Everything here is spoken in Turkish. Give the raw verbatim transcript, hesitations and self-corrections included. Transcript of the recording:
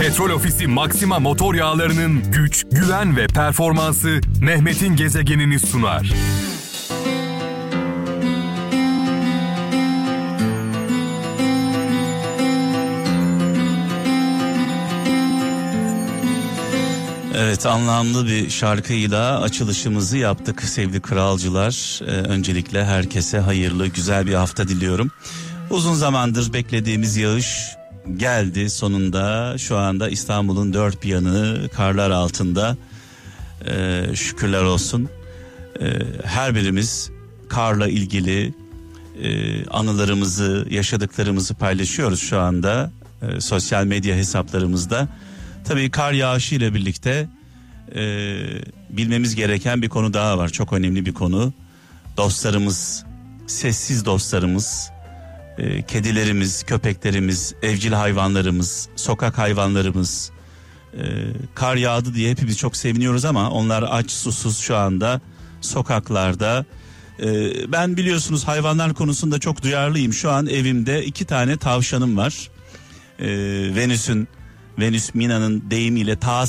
Petrol Ofisi Maxima motor yağlarının güç, güven ve performansı Mehmet'in gezegenini sunar. Evet, anlamlı bir şarkıyla açılışımızı yaptık sevgili kralcılar. Ee, öncelikle herkese hayırlı, güzel bir hafta diliyorum. Uzun zamandır beklediğimiz yağış geldi sonunda. Şu anda İstanbul'un dört bir yanı karlar altında. Ee, şükürler olsun. Ee, her birimiz karla ilgili e, anılarımızı, yaşadıklarımızı paylaşıyoruz şu anda. Ee, sosyal medya hesaplarımızda. Tabii kar yağışı ile birlikte e, bilmemiz gereken bir konu daha var. Çok önemli bir konu. Dostlarımız, sessiz dostlarımız, e, kedilerimiz, köpeklerimiz, evcil hayvanlarımız, sokak hayvanlarımız. E, kar yağdı diye hepimiz çok seviniyoruz ama onlar aç susuz şu anda sokaklarda. E, ben biliyorsunuz hayvanlar konusunda çok duyarlıyım. Şu an evimde iki tane tavşanım var. E, Venüs'ün Venüs Mina'nın deyimiyle tağ